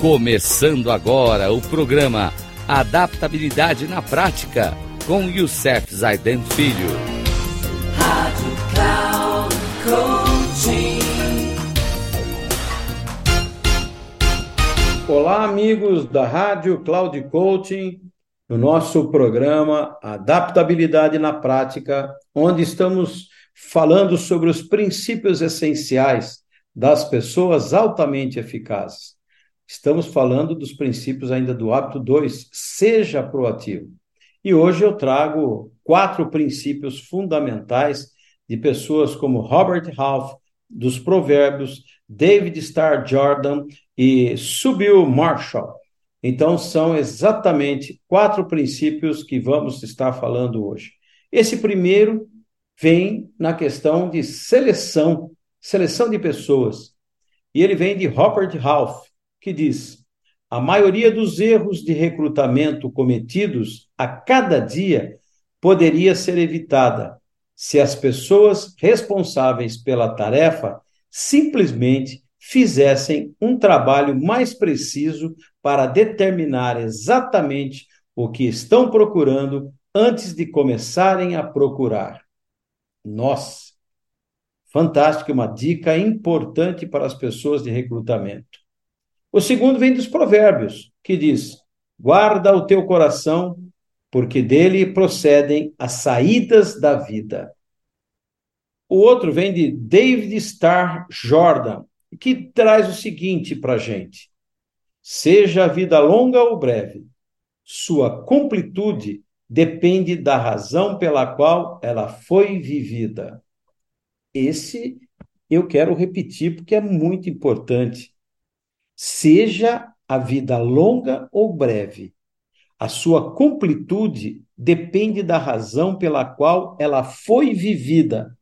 Começando agora o programa Adaptabilidade na Prática, com Iússef Zaiden Filho. Rádio Cloud Coaching. Olá, amigos da Rádio Cloud Coaching, no nosso programa Adaptabilidade na Prática, onde estamos falando sobre os princípios essenciais das pessoas altamente eficazes. Estamos falando dos princípios ainda do hábito 2, seja proativo. E hoje eu trago 4 princípios fundamentais de pessoas como Robert Half, dos Provérbios, David Starr Jordan e Sybil Marshall. Então, são exatamente 4 princípios que vamos estar falando hoje. Esse primeiro vem na questão de seleção de pessoas. E ele vem de Robert Half, que diz: a maioria dos erros de recrutamento cometidos a cada dia poderia ser evitada se as pessoas responsáveis pela tarefa simplesmente fizessem um trabalho mais preciso para determinar exatamente o que estão procurando antes de começarem a procurar. Nossa, fantástica, uma dica importante para as pessoas de recrutamento. O segundo vem dos Provérbios, que diz: guarda o teu coração, porque dele procedem as saídas da vida. O outro vem de David Starr Jordan, que traz o seguinte para a gente: seja a vida longa ou breve, sua completude depende da razão pela qual ela foi vivida. Esse eu quero repetir porque é muito importante. Seja a vida longa ou breve, a sua completude depende da razão pela qual ela foi vivida.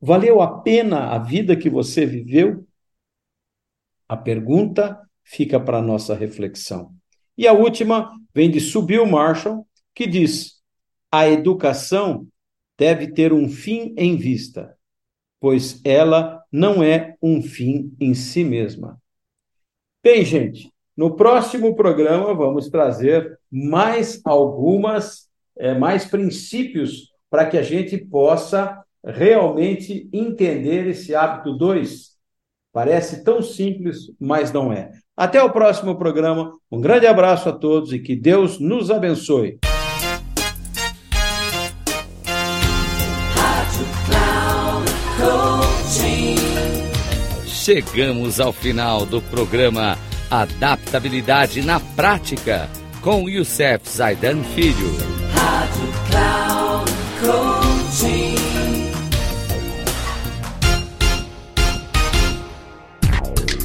Valeu a pena a vida que você viveu? A pergunta fica para a nossa reflexão. E a última vem de Sybil Marshall, que diz: a educação deve ter um fim em vista, pois ela não é um fim em si mesma. Bem, gente, no próximo programa vamos trazer mais princípios para que a gente possa realmente entender esse hábito 2. Parece tão simples, mas não é. Até o próximo programa. Um grande abraço a todos e que Deus nos abençoe. Chegamos ao final do programa Adaptabilidade na Prática, com Iússef Zaiden Filho. Rádio Cloud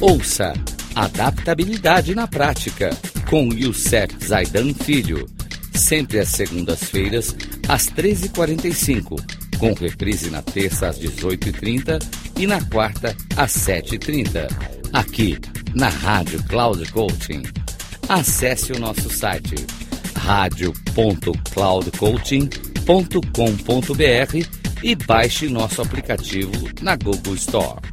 Coaching. Ouça Adaptabilidade na Prática, com Iússef Zaiden Filho, sempre às segundas-feiras, às 13h45, com reprise na terça às 18h30 e na quarta às 7h30, aqui na Rádio Cloud Coaching. Acesse o nosso site radio.cloudcoaching.com.br e baixe nosso aplicativo na Google Store.